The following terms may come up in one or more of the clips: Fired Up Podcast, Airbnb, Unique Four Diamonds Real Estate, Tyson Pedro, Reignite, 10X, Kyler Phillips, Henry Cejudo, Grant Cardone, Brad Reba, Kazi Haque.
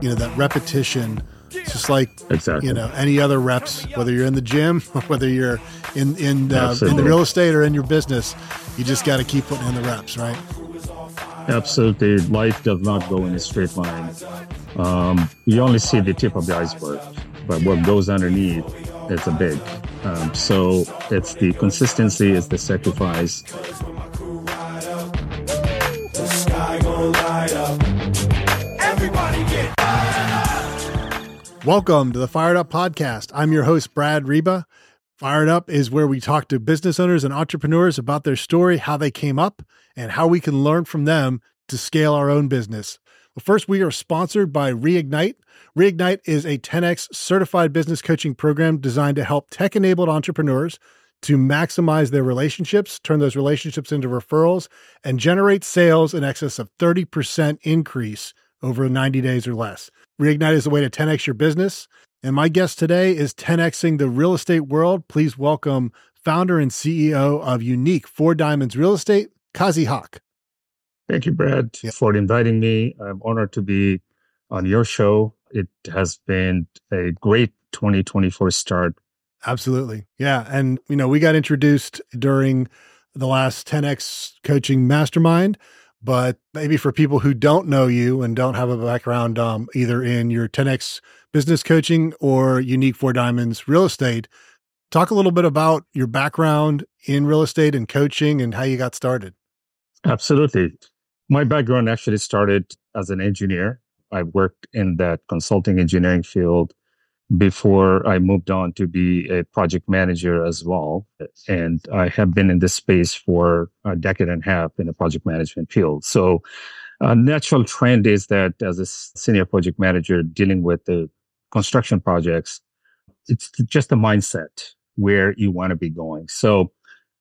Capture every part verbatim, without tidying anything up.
you know, that repetition. It's just like, exactly. you know, any other reps, whether you're in the gym or whether you're in, in, uh, in the real estate or in your business, you just got to keep putting in the reps, right? Absolutely. Life does not go in a straight line. Um, you only see the tip of the iceberg, but what goes underneath is a big. Um, so it's the consistency, it's the sacrifice. Welcome to the Fired Up Podcast. I'm your host, Brad Reba. Fired Up is where we talk to business owners and entrepreneurs about their story, how they came up, and how we can learn from them to scale our own business. Well, first, we are sponsored by Reignite. Reignite is a ten X certified business coaching program designed to help tech-enabled entrepreneurs to maximize their relationships, turn those relationships into referrals, and generate sales in excess of thirty percent increase over ninety days or less. Reignite is a way to ten X your business. And my guest today is ten X-ing the real estate world. Please welcome founder and C E O of Unique Four Diamonds Real Estate, Kazi Haque. Thank you, Brad, yeah. for inviting me. I'm honored to be on your show. It has been a great twenty twenty-four start. Absolutely. Yeah. And, you know, we got introduced during the last ten X coaching mastermind. But maybe for people who don't know you and don't have a background um, either in your ten X business coaching or Unique Four Diamonds real estate, talk a little bit about your background in real estate and coaching and how you got started. Absolutely. My background actually started as an engineer. I worked in that consulting engineering field before I moved on to be a project manager as well. And I have been in this space for a decade and a half in the project management field. So a natural trend is that as a senior project manager dealing with the construction projects, it's just a mindset where you want to be going. So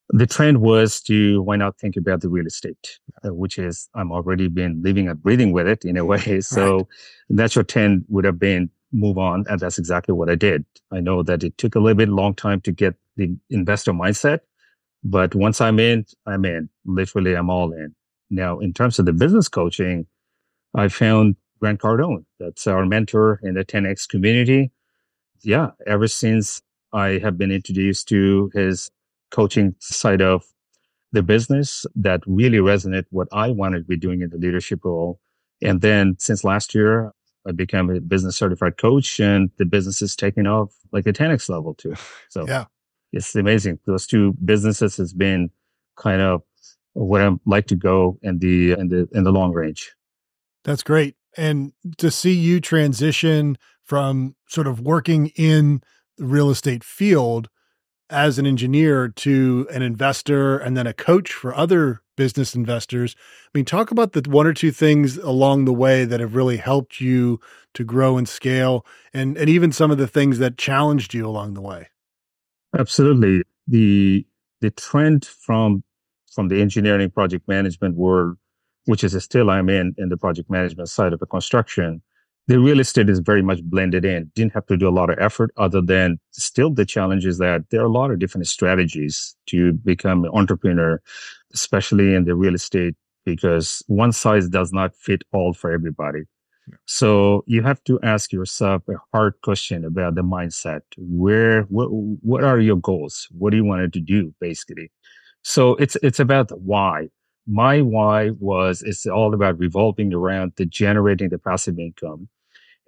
the trend was to, why not think about the real estate, which is I'm already been living and breathing with it in a way. So right. natural trend would have been move on. And that's exactly what I did. I know that it took a little bit long time to get the investor mindset, but once I'm in, I'm in. Literally, I'm all in. Now, in terms of the business coaching, I found Grant Cardone. That's our mentor in the ten X community. Yeah. Ever since I have been introduced to his coaching side of the business, that really resonated what I wanted to be doing in the leadership role. And then since last year, I became a business certified coach, and the business is taking off like a ten X level too. So yeah. It's amazing. Those two businesses has been kind of what I like to go in the, in the, in the long range. That's great. And to see you transition from sort of working in the real estate field as an engineer to an investor and then a coach for other business investors. I mean, talk about the one or two things along the way that have really helped you to grow and scale, and, and even some of the things that challenged you along the way. Absolutely. The the trend from from the engineering project management world, which is still I'm in, in the project management side of the construction, the real estate is very much blended in. Didn't have to do a lot of effort other than still the challenge is that there are a lot of different strategies to become an entrepreneur, especially in the real estate, because one size does not fit all for everybody. Yeah. So you have to ask yourself a hard question about the mindset. Where, what, what are your goals? What do you want to do basically? So it's, it's about the why. My why was it's all about revolving around the generating the passive income,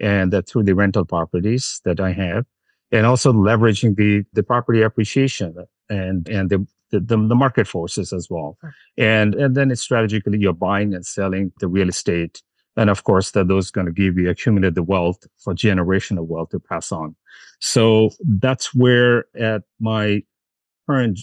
and that through the rental properties that I have, and also leveraging the, the property appreciation and, and the, the, the market forces as well. Sure. And, and then it's strategically you're buying and selling the real estate. And of course, that those going to give you accumulate the wealth for generational wealth to pass on. So that's where at my current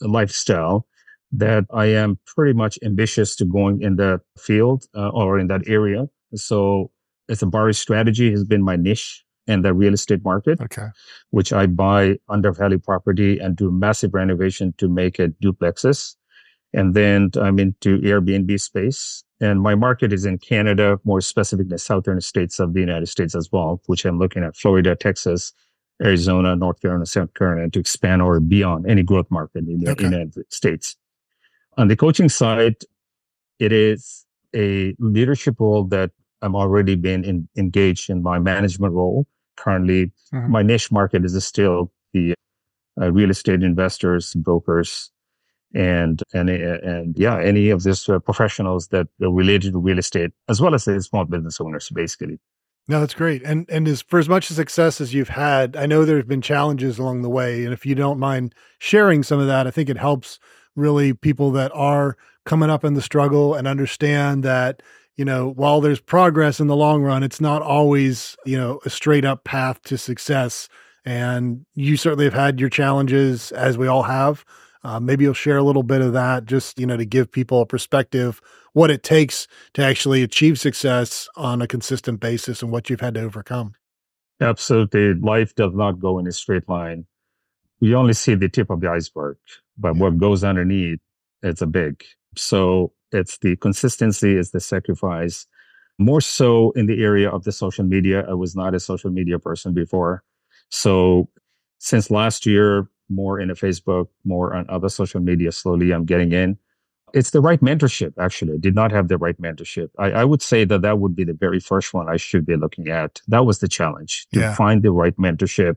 lifestyle, that I am pretty much ambitious to going in that field uh, or in that area. So it's a buyer strategy has been my niche in the real estate market, okay. which I buy undervalued property and do massive renovation to make it duplexes. And then I'm into Airbnb space. And my market is in Canada, more specifically the southern states of the United States as well, which I'm looking at Florida, Texas, Arizona, North Carolina, South Carolina, to expand or beyond any growth market in the okay. United States. On the coaching side, it is a leadership role that I'm already been in, engaged in my management role. Currently, mm-hmm. my niche market is still the uh, real estate investors, brokers, and and and yeah, any of these uh, professionals that are related to real estate, as well as the small business owners, basically. No, that's great. And and as for as much success as you've had, I know there's been challenges along the way. And if you don't mind sharing some of that, I think it helps really people that are coming up in the struggle and understand that, you know, while there's progress in the long run, it's not always, you know, a straight up path to success. And you certainly have had your challenges, as we all have. Uh, maybe you'll share a little bit of that, just, you know, to give people a perspective, what it takes to actually achieve success on a consistent basis and what you've had to overcome. Absolutely. Life does not go in a straight line. You only see the tip of the iceberg, but what goes underneath, it's a big. So it's the consistency, it's the sacrifice. More so in the area of the social media. I was not a social media person before. So since last year, more into Facebook, more on other social media. Slowly I'm getting in. It's the right mentorship, actually. I did not have the right mentorship. I, I would say that that would be the very first one I should be looking at. That was the challenge, to yeah. find the right mentorship,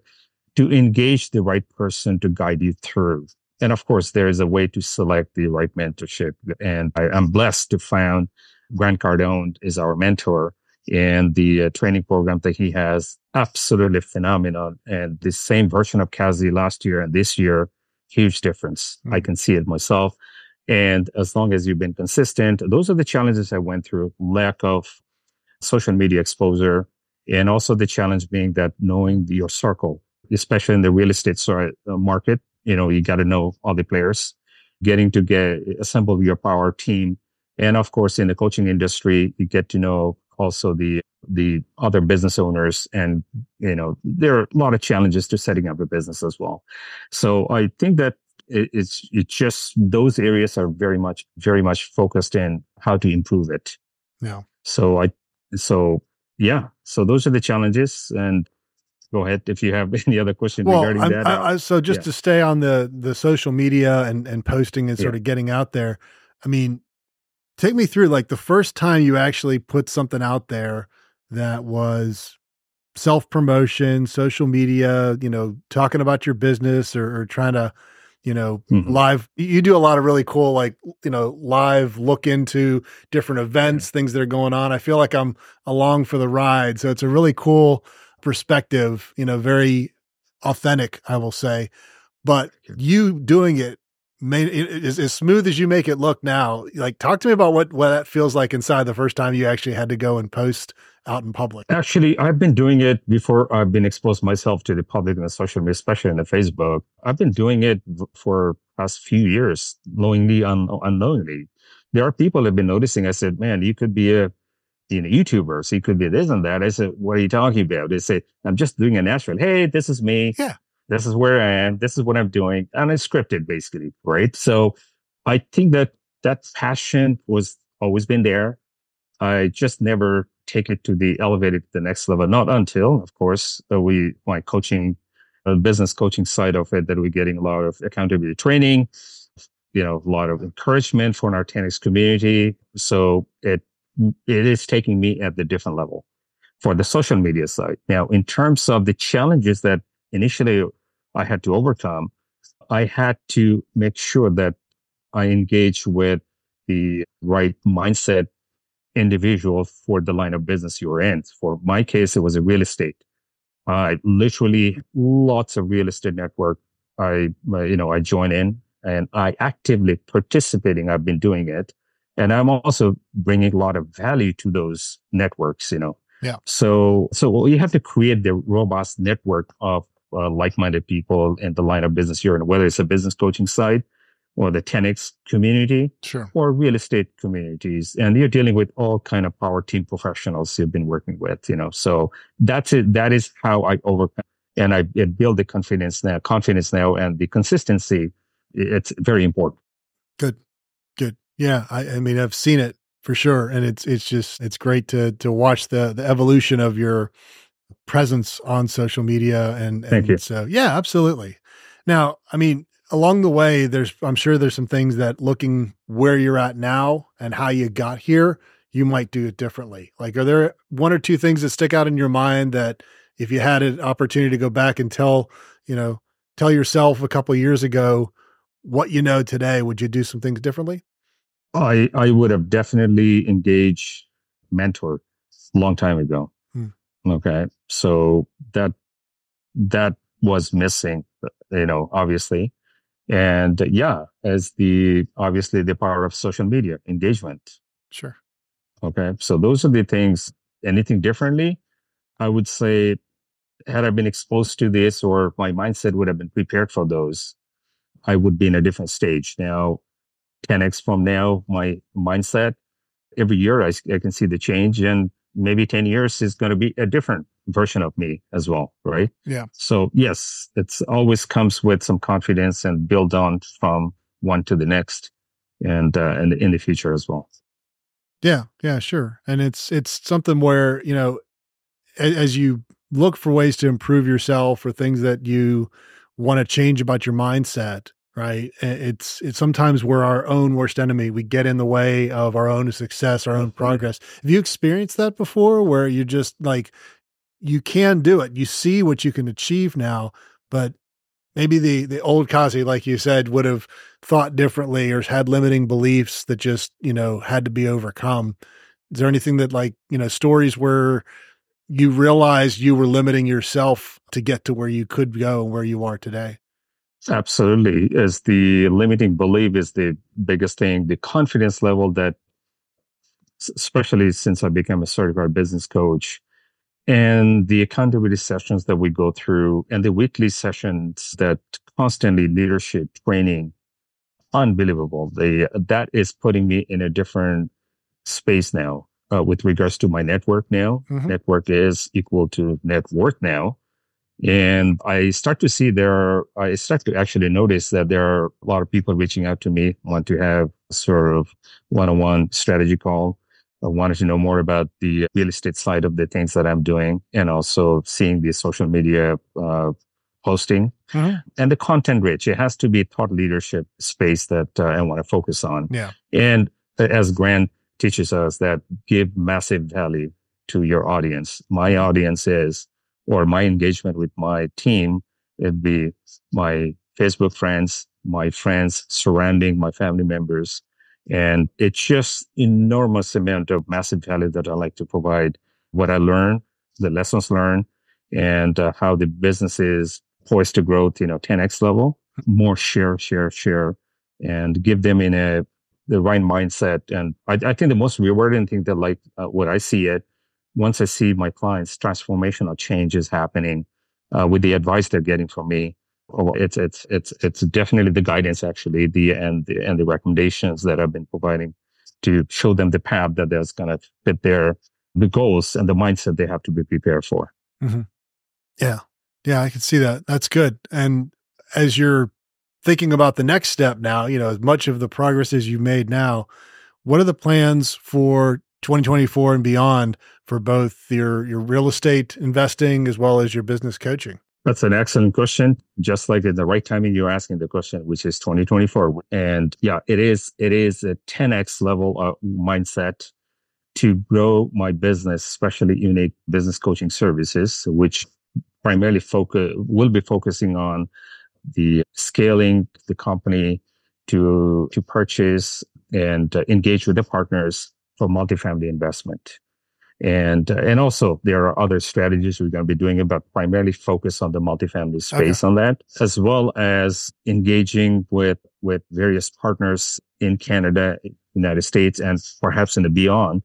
to engage the right person to guide you through. And of course, there is a way to select the right mentorship. And I, I'm blessed to found Grant Cardone is our mentor. And the uh, training program that he has, absolutely phenomenal. And the same version of Kazi last year and this year, huge difference. Mm-hmm. I can see it myself. And as long as you've been consistent, those are the challenges I went through. Lack of social media exposure. And also the challenge being that knowing your circle, especially in the real estate market, you know, you got to know all the players, getting to get assemble your power team. And of course, in the coaching industry, you get to know also the the other business owners, and you know there are a lot of challenges to setting up a business as well. So I think that it, it's it's just those areas are very much very much focused in how to improve it. Yeah. So I so yeah. So those are the challenges. And go ahead if you have any other question well, regarding I'm, that. I, I, so just yeah. to stay on the the social media and and posting and sort yeah. of getting out there. I mean, take me through like the first time you actually put something out there that was self-promotion, social media, you know, talking about your business or, or trying to, you know, mm-hmm. live. You do a lot of really cool, like, you know, live look into different events, yeah. things that are going on. I feel like I'm along for the ride. So it's a really cool perspective, you know, very authentic, I will say, but you doing it made it as, as smooth as you make it look now. Like, talk to me about what, what that feels like inside the first time you actually had to go and post out in public. Actually, I've been doing it before I've been exposed myself to the public and the social media, especially in the Facebook. I've been doing it for the past few years, knowingly, un- unknowingly. There are people that have been noticing. I said, man, you could be a you know, YouTuber, so you could be this and that. I said, what are you talking about? They say, I'm just doing a natural. Hey, this is me. Yeah. This is where I am. This is what I'm doing. And it's scripted, basically, right? So I think that that passion was always been there. I just never take it to the elevated to the next level. Not until, of course, uh, we my coaching, uh, business coaching side of it, that we're getting a lot of accountability training, you know, a lot of encouragement from our ten X community. So it it is taking me at the different level for the social media side. Now, in terms of the challenges that initially I had to overcome, I had to make sure that I engage with the right mindset individual for the line of business you're in. For my case, it was a real estate. I uh, literally lots of real estate network. I, you know, I join in and I actively participating. I've been doing it. And I'm also bringing a lot of value to those networks, you know. Yeah. So, so you have to create the robust network of uh, like-minded people in the line of business you're in, whether it's a business coaching side or the ten X community sure. or real estate communities. And you're dealing with all kind of power team professionals you've been working with, you know. So that's it. That is how I overcome. And I it build the confidence now, confidence now and the consistency. It's very important. Good. Good. Yeah. I, I mean, I've seen it. For sure. And it's, it's just, it's great to, to watch the, the evolution of your presence on social media. And, and Thank you. So, yeah, absolutely. Now, I mean, along the way, there's, I'm sure there's some things that looking where you're at now and how you got here, you might do it differently? Like, are there one or two things that stick out in your mind that if you had an opportunity to go back and tell, you know, tell yourself a couple of years ago what you know today, would you do some things differently? I, I would have definitely engaged a mentor a long time ago. Hmm. Okay. So that, that was missing, you know, obviously. And yeah, as the, obviously the power of social media engagement. Sure. Okay. So those are the things. Anything differently? I would say, had I been exposed to this, or my mindset would have been prepared for those, I would be in a different stage. Now, ten X from now, my mindset, every year I, I can see the change, and maybe ten years is going to be a different version of me as well. Right. Yeah. So yes, it's always comes with some confidence and build on from one to the next, and, uh, and in the future as well. Yeah. Yeah, sure. And it's, it's something where, you know, as, as you look for ways to improve yourself or things that you want to change about your mindset, right? It's, it's sometimes we're our own worst enemy. We get in the way of our own success, our own progress. Have you experienced that before, where you just like, you can do it, you see what you can achieve now, but maybe the, the old Kazi, like you said, would have thought differently or had limiting beliefs that just, you know, had to be overcome? Is there anything that, like, you know, stories where you realized you were limiting yourself to get to where you could go and where you are today? Absolutely. As the limiting belief is the biggest thing, the confidence level that, especially since I became a certified business coach, and the accountability sessions that we go through, and the weekly sessions that constantly leadership training, unbelievable. The, that is putting me in a different space now. Uh, with regards to my network now, mm-hmm. network is equal to net worth now. And I start to see there are, I start to actually notice that there are a lot of people reaching out to me, want to have sort of one-on-one strategy call. I wanted to know more about the real estate side of the things that I'm doing, and also seeing the social media uh, posting mm-hmm. and the content rich. It has to be a thought leadership space that uh, I want to focus on. Yeah. And as Grant teaches us, that give massive value to your audience. My audience is, or my engagement with my team, it'd be my Facebook friends, my friends surrounding my family members. And it's just enormous amount of massive value that I like to provide. What I learn, the lessons learned, and uh, how the business is poised to growth, you know, ten X level, more share, share, share, and give them in a the right mindset. And I, I think the most rewarding thing that, like, uh, what I see it, once I see my clients, transformational change is happening uh, with the advice they're getting from me. Oh, it's it's it's it's definitely the guidance, actually, the and the, and the recommendations that I've been providing to show them the path that that's going to fit their the goals and the mindset they have to be prepared for. Mm-hmm. Yeah, yeah, I can see that. That's good. And as you're thinking about the next step now, you know, as much of the progress as you've made now, what are the plans for twenty twenty-four and beyond for both your your real estate investing as well as your business coaching? That's an excellent question. Just like at the right timing, you're asking the question, which is twenty twenty-four. And yeah, it is, it is a ten X level of mindset to grow my business, especially unique business coaching services, which primarily focus, will be focusing on the scaling the company to, to purchase and uh, engage with the partners for multifamily investment. And, uh, and also there are other strategies we're going to be doing, but primarily focus on the multifamily space okay. on that, as well as engaging with, with various partners in Canada, United States, and perhaps in the beyond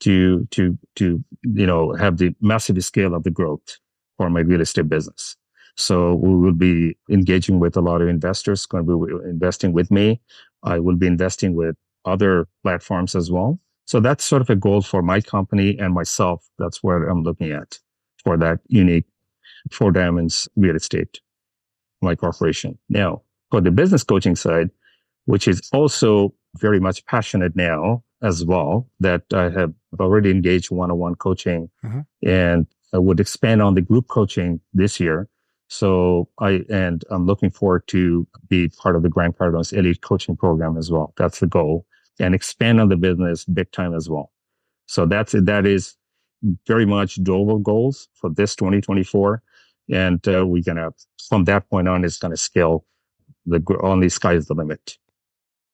to, to, to, you know, have the massive scale of the growth for my real estate business. So we will be engaging with a lot of investors, going to be investing with me. I will be investing with other platforms as well. So that's sort of a goal for my company and myself. That's where I'm looking at for that unique Four Diamonds Real Estate, my corporation. Now, for the business coaching side, which is also very much passionate now as well, that I have already engaged one-on-one coaching mm-hmm. and I would expand on the group coaching this year. So I, and I'm looking forward to be part of the Grant Cardone's Elite Coaching Program as well. That's the goal. And expand on the business big time as well. So that's that is very much doable goals for this twenty twenty-four. And uh, we're going to, from that point on, it's going to scale. The only sky is the limit.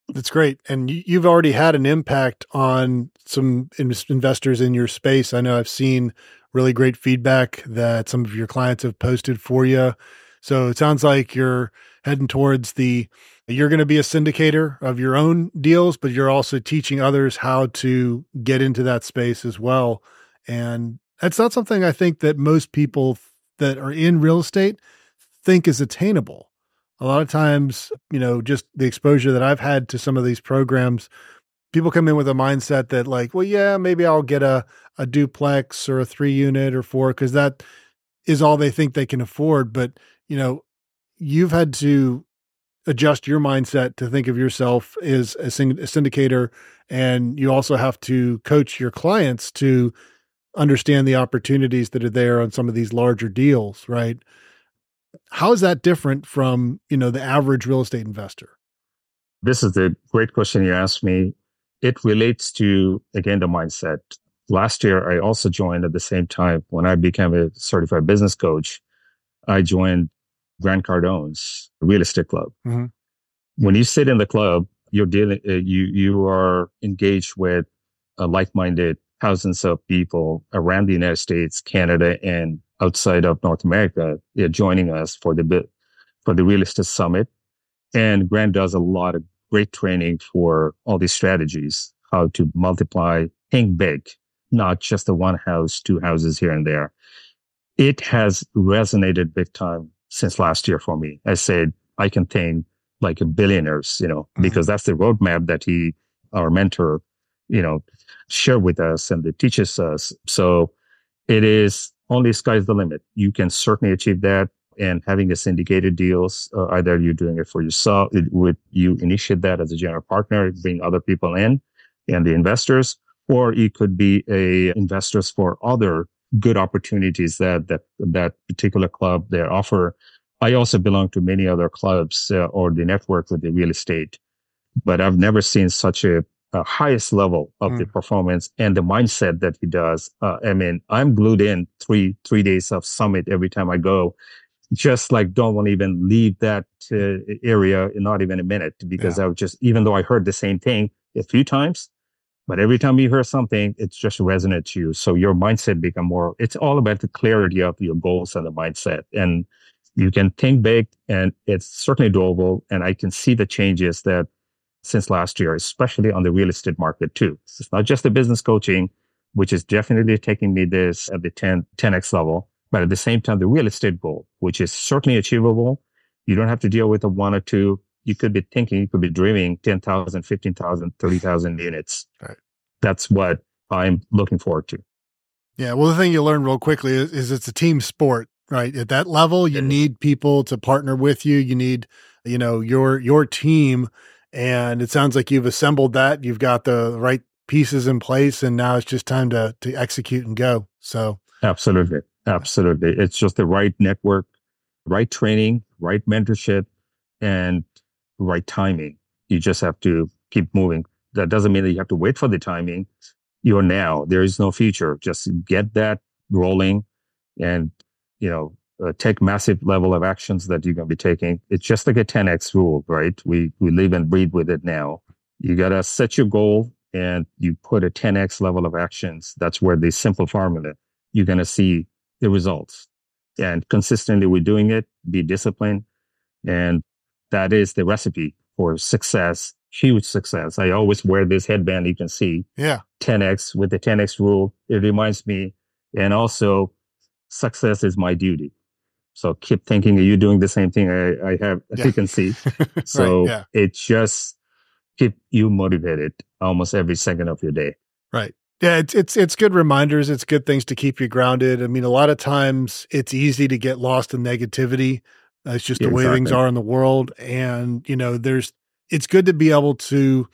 That's great. And you've already had an impact on some investors in your space. I know I've seen really great feedback that some of your clients have posted for you. So it sounds like you're heading towards the, you're going to be a syndicator of your own deals, but you're also teaching others how to get into that space as well. And that's not something I think that most people that are in real estate think is attainable. A lot of times, you know, just the exposure that I've had to some of these programs, people come in with a mindset that like, well, yeah, maybe I'll get a, a duplex or a three unit or four, because that is all they think they can afford. But, you know, you've had to adjust your mindset to think of yourself as a, synd- a syndicator. And you also have to coach your clients to understand the opportunities that are there on some of these larger deals, right? How is that different from, you know, the average real estate investor? This is the great question you asked me. It relates to, again, the mindset. Last year, I also joined at the same time when I became a certified business coach. I joined Grant Cardone's real estate club. Mm-hmm. When you sit in the club, you're dealing, uh, you you are engaged with uh, like-minded thousands of people around the United States, Canada, and outside of North America. They're joining us for the for the real estate summit. And Grant does a lot of great training for all these strategies, how to multiply, think big, not just the one house, two houses here and there. It has resonated big time since last year for me. I said, I can think like a billionaires, you know, mm-hmm. because that's the roadmap that he, our mentor, you know, share with us and it teaches us. So it is only sky's the limit. You can certainly achieve that. And having the syndicated deals, uh, either you're doing it for yourself, it would, you initiate that as a general partner, bring other people in and the investors, or it could be a investors for other good opportunities that, that, that particular club they offer. I also belong to many other clubs uh, or the network with the real estate, but I've never seen such a Uh, highest level of mm. the performance and the mindset that he does. Uh, I mean, I'm glued in three three days of summit every time I go, just like don't want to even leave that uh, area in not even a minute because yeah. I would just, even though I heard the same thing a few times, but every time you hear something, it just resonates you. So your mindset become more, it's all about the clarity of your goals and the mindset. And you can think big and it's certainly doable. And I can see the changes that since last year, especially on the real estate market too. It's not just the business coaching, which is definitely taking me this at the ten, ten X level, but at the same time, the real estate goal, which is certainly achievable. You don't have to deal with a one or two. You could be thinking, you could be dreaming ten thousand, fifteen thousand, thirty thousand units. Right. That's what I'm looking forward to. Yeah. Well, the thing you learn real quickly is, is it's a team sport, right? At that level, you yeah. need people to partner with you. You need, you know, your, your team. And it sounds like you've assembled that. You've got the right pieces in place, and now it's just time to to execute and go. So absolutely, absolutely, it's just the right network, right training, right mentorship, and right timing. You just have to keep moving. That doesn't mean that you have to wait for the timing. You're now. There is no future. Just get that rolling, and you know. Uh, take massive level of actions that you're going to be taking. It's just like a ten X rule, right? We we live and breathe with it now. You got to set your goal and you put a ten X level of actions. That's where the simple formula, you're going to see the results. And consistently we're doing it, be disciplined. And that is the recipe for success, huge success. I always wear this headband you can see. Yeah. ten X with the ten X rule. It reminds me. And also success is my duty. So keep thinking, are you doing the same thing I, I have, as yeah. you can see? So right, yeah. it just keep you motivated almost every second of your day. Right. Yeah, it's, it's it's good reminders. It's good things to keep you grounded. I mean, a lot of times it's easy to get lost in negativity. Uh, it's just yeah, the way exactly. things are in the world. And, you know, there's it's good to be able to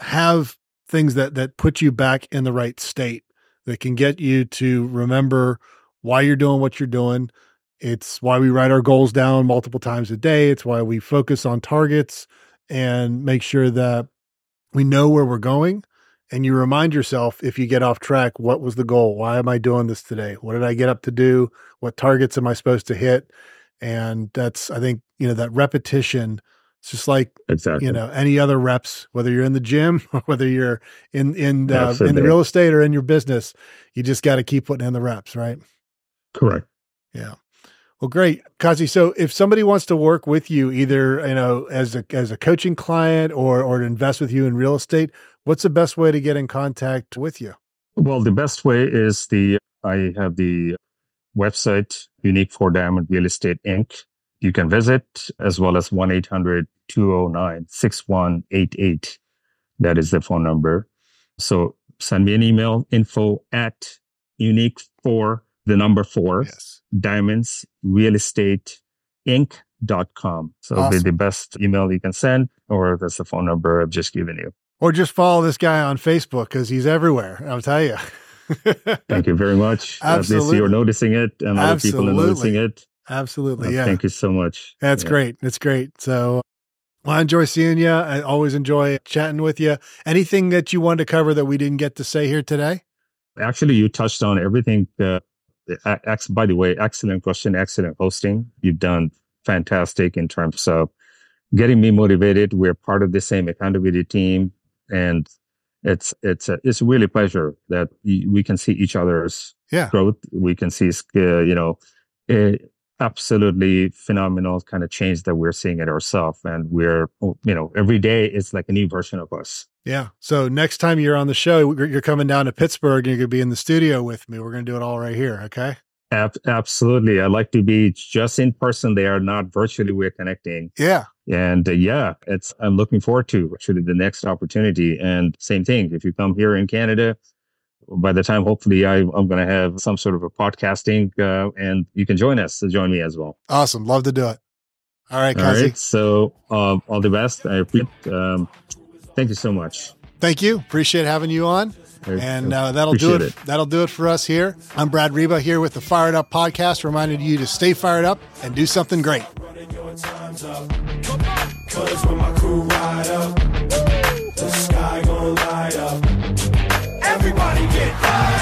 have things that that put you back in the right state, that can get you to remember why you're doing what you're doing. It's why we write our goals down multiple times a day. It's why we focus on targets and make sure that we know where we're going and you remind yourself, if you get off track, what was the goal? Why am I doing this today? What did I get up to do? What targets am I supposed to hit? And that's, I think, you know, that repetition. It's just like, exactly. you know, any other reps, whether you're in the gym or whether you're in, in, uh, in the real estate or in your business, you just got to keep putting in the reps, right? Correct. Yeah. Well, great, Kazi. So if somebody wants to work with you, either, you know, as a, as a coaching client or, or to invest with you in real estate, what's the best way to get in contact with you? Well, the best way is the, I have the website, Unique Four Diamond Real Estate, Incorporated. You can visit, as well as one eight hundred two oh nine six one eight eight. That is the phone number. So send me an email, info at unique four, the number four, yes. diamonds, real estate, inc dot com. So awesome. It'll be the best email you can send, or that's the phone number I've just given you. Or just follow this guy on Facebook because he's everywhere. I'll tell you. Thank you very much. Absolutely. At least you're noticing it and other Absolutely. people are noticing it. Absolutely. Well, yeah. Thank you so much. That's yeah. great. That's great. So well, I enjoy seeing you. I always enjoy chatting with you. Anything that you wanted to cover that we didn't get to say here today? Actually, you touched on everything. Uh, by the way, excellent question, excellent hosting. You've done fantastic in terms of getting me motivated. We're part of the same accountability team. And it's it's a, it's really a pleasure that we can see each other's yeah. growth. We can see, uh, you know, a, absolutely phenomenal kind of change that we're seeing at ourselves, and we're, you know, every day it's like a new version of us. Yeah. So next time you're on the show, you're coming down to Pittsburgh and you're going to be in the studio with me. We're going to do it all right here. Okay. Ab- absolutely. I like to be just in person. They are not virtually. We're connecting. Yeah. And uh, yeah, it's, I'm looking forward to actually the next opportunity, and same thing. If you come here in Canada, by the time, hopefully, I, I'm going to have some sort of a podcasting, uh, and you can join us. So join me as well. Awesome. Love to do it. All right, Kazi. All right, so uh, all the best. I appreciate um, Thank you so much. Thank you. Appreciate having you on. And uh, that'll do it. it. That'll do it for us here. I'm Brad Reba here with the Fired Up Podcast, reminding you to stay fired up and do something great. Because when my crew ride up, the sky gonna light up. Everybody get high.